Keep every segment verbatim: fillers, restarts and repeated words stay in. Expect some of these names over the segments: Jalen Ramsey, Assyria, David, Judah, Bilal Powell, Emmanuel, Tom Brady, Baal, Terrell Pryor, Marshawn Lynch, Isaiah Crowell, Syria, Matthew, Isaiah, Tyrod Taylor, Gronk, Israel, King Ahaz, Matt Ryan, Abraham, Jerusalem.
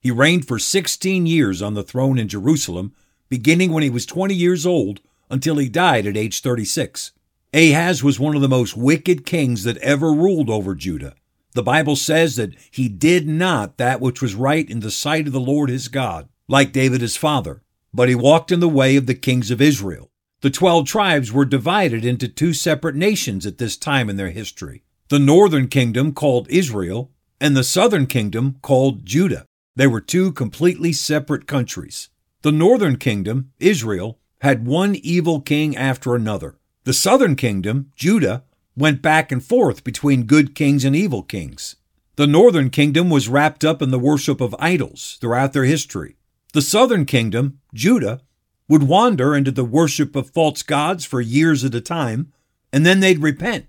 He reigned for sixteen years on the throne in Jerusalem, beginning when he was twenty years old until he died at age thirty-six. Ahaz was one of the most wicked kings that ever ruled over Judah. The Bible says that he did not that which was right in the sight of the Lord his God, like David his father, but he walked in the way of the kings of Israel. The twelve tribes were divided into two separate nations at this time in their history, the northern kingdom called Israel and the southern kingdom called Judah. They were two completely separate countries. The northern kingdom, Israel, had one evil king after another. The southern kingdom, Judah, went back and forth between good kings and evil kings. The northern kingdom was wrapped up in the worship of idols throughout their history. The southern kingdom, Judah, would wander into the worship of false gods for years at a time, and then they'd repent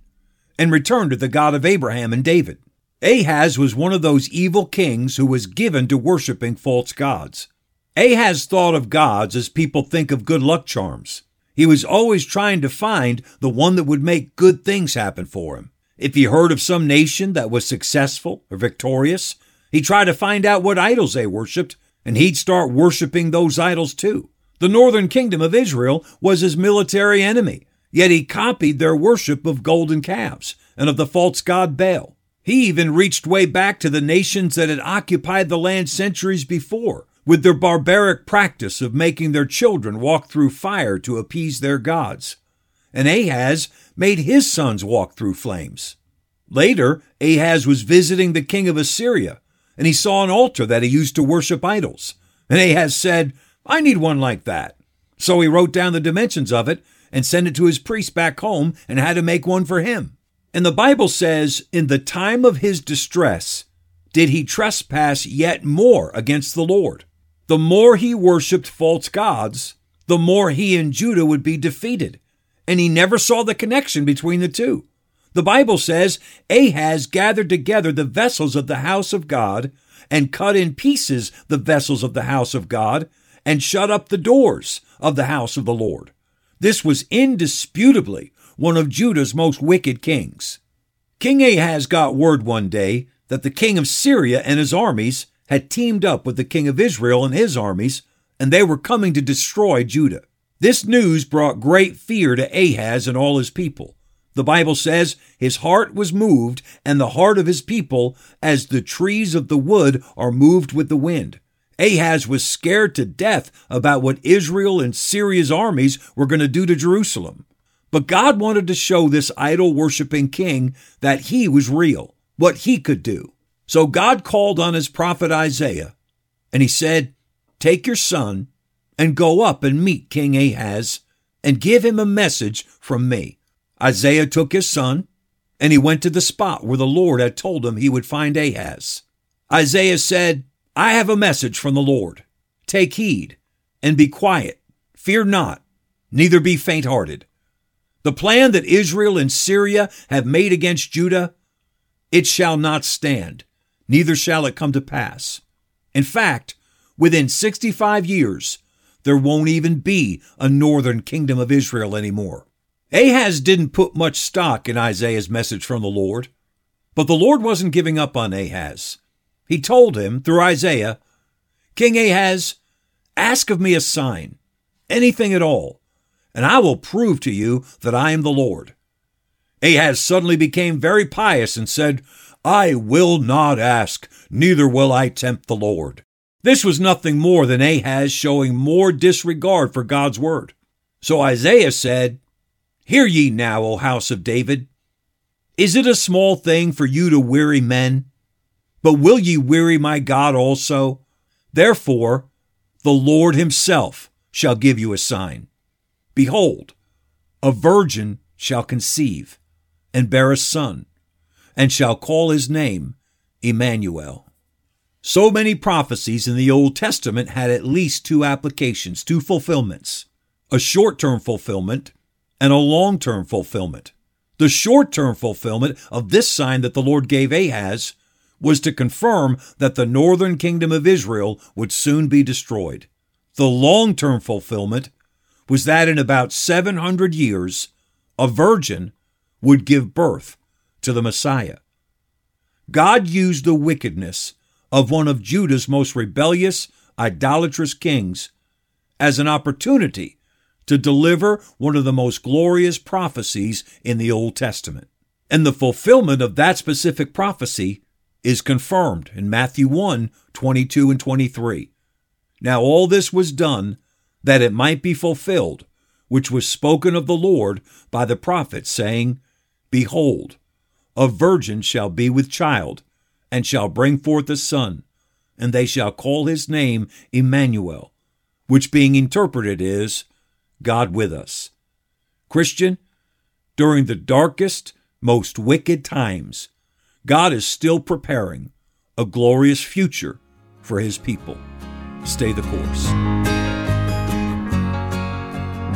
and return to the God of Abraham and David. Ahaz was one of those evil kings who was given to worshiping false gods. Ahaz thought of gods as people think of good luck charms. He was always trying to find the one that would make good things happen for him. If he heard of some nation that was successful or victorious, he tried to find out what idols they worshipped, and he'd start worshiping those idols too. The northern kingdom of Israel was his military enemy, yet he copied their worship of golden calves and of the false god Baal. He even reached way back to the nations that had occupied the land centuries before with their barbaric practice of making their children walk through fire to appease their gods. And Ahaz made his sons walk through flames. Later, Ahaz was visiting the king of Assyria, and he saw an altar that he used to worship idols. And Ahaz said, "I need one like that." So he wrote down the dimensions of it and sent it to his priest back home and had to make one for him. And the Bible says, in the time of his distress, did he trespass yet more against the Lord. The more he worshipped false gods, the more he and Judah would be defeated. And he never saw the connection between the two. The Bible says, Ahaz gathered together the vessels of the house of God and cut in pieces the vessels of the house of God and shut up the doors of the house of the Lord. This was indisputably one of Judah's most wicked kings. King Ahaz got word one day that the king of Syria and his armies had teamed up with the king of Israel and his armies, and they were coming to destroy Judah. This news brought great fear to Ahaz and all his people. The Bible says his heart was moved, and the heart of his people, as the trees of the wood are moved with the wind. Ahaz was scared to death about what Israel and Syria's armies were going to do to Jerusalem. But God wanted to show this idol-worshiping king that he was real, what he could do. So God called on his prophet Isaiah, and he said, "Take your son and go up and meet King Ahaz and give him a message from me." Isaiah took his son, and he went to the spot where the Lord had told him he would find Ahaz. Isaiah said, "I have a message from the Lord. Take heed and be quiet. Fear not, neither be faint-hearted. The plan that Israel and Syria have made against Judah, it shall not stand, neither shall it come to pass. In fact, within sixty-five years, there won't even be a northern kingdom of Israel anymore." Ahaz didn't put much stock in Isaiah's message from the Lord, but the Lord wasn't giving up on Ahaz. He told him through Isaiah, "King Ahaz, ask of me a sign, anything at all, and I will prove to you that I am the Lord." Ahaz suddenly became very pious and said, "I will not ask, neither will I tempt the Lord." This was nothing more than Ahaz showing more disregard for God's word. So Isaiah said, "Hear ye now, O house of David. Is it a small thing for you to weary men? But will ye weary my God also? Therefore, the Lord himself shall give you a sign. Behold, a virgin shall conceive and bear a son, and shall call his name Emmanuel." So many prophecies in the Old Testament had at least two applications, two fulfillments, a short-term fulfillment and a long-term fulfillment. The short-term fulfillment of this sign that the Lord gave Ahaz was to confirm that the northern kingdom of Israel would soon be destroyed. The long-term fulfillment was that in about seven hundred years, a virgin would give birth to the Messiah. God used the wickedness of one of Judah's most rebellious, idolatrous kings as an opportunity to deliver one of the most glorious prophecies in the Old Testament. And the fulfillment of that specific prophecy is confirmed in Matthew one, twenty-two and twenty-three. Now all this was done that it might be fulfilled, which was spoken of the Lord by the prophet, saying, Behold, a virgin shall be with child, and shall bring forth a son, and they shall call his name Emmanuel, which being interpreted is, God with us. Christian, during the darkest, most wicked times, God is still preparing a glorious future for his people. Stay the course.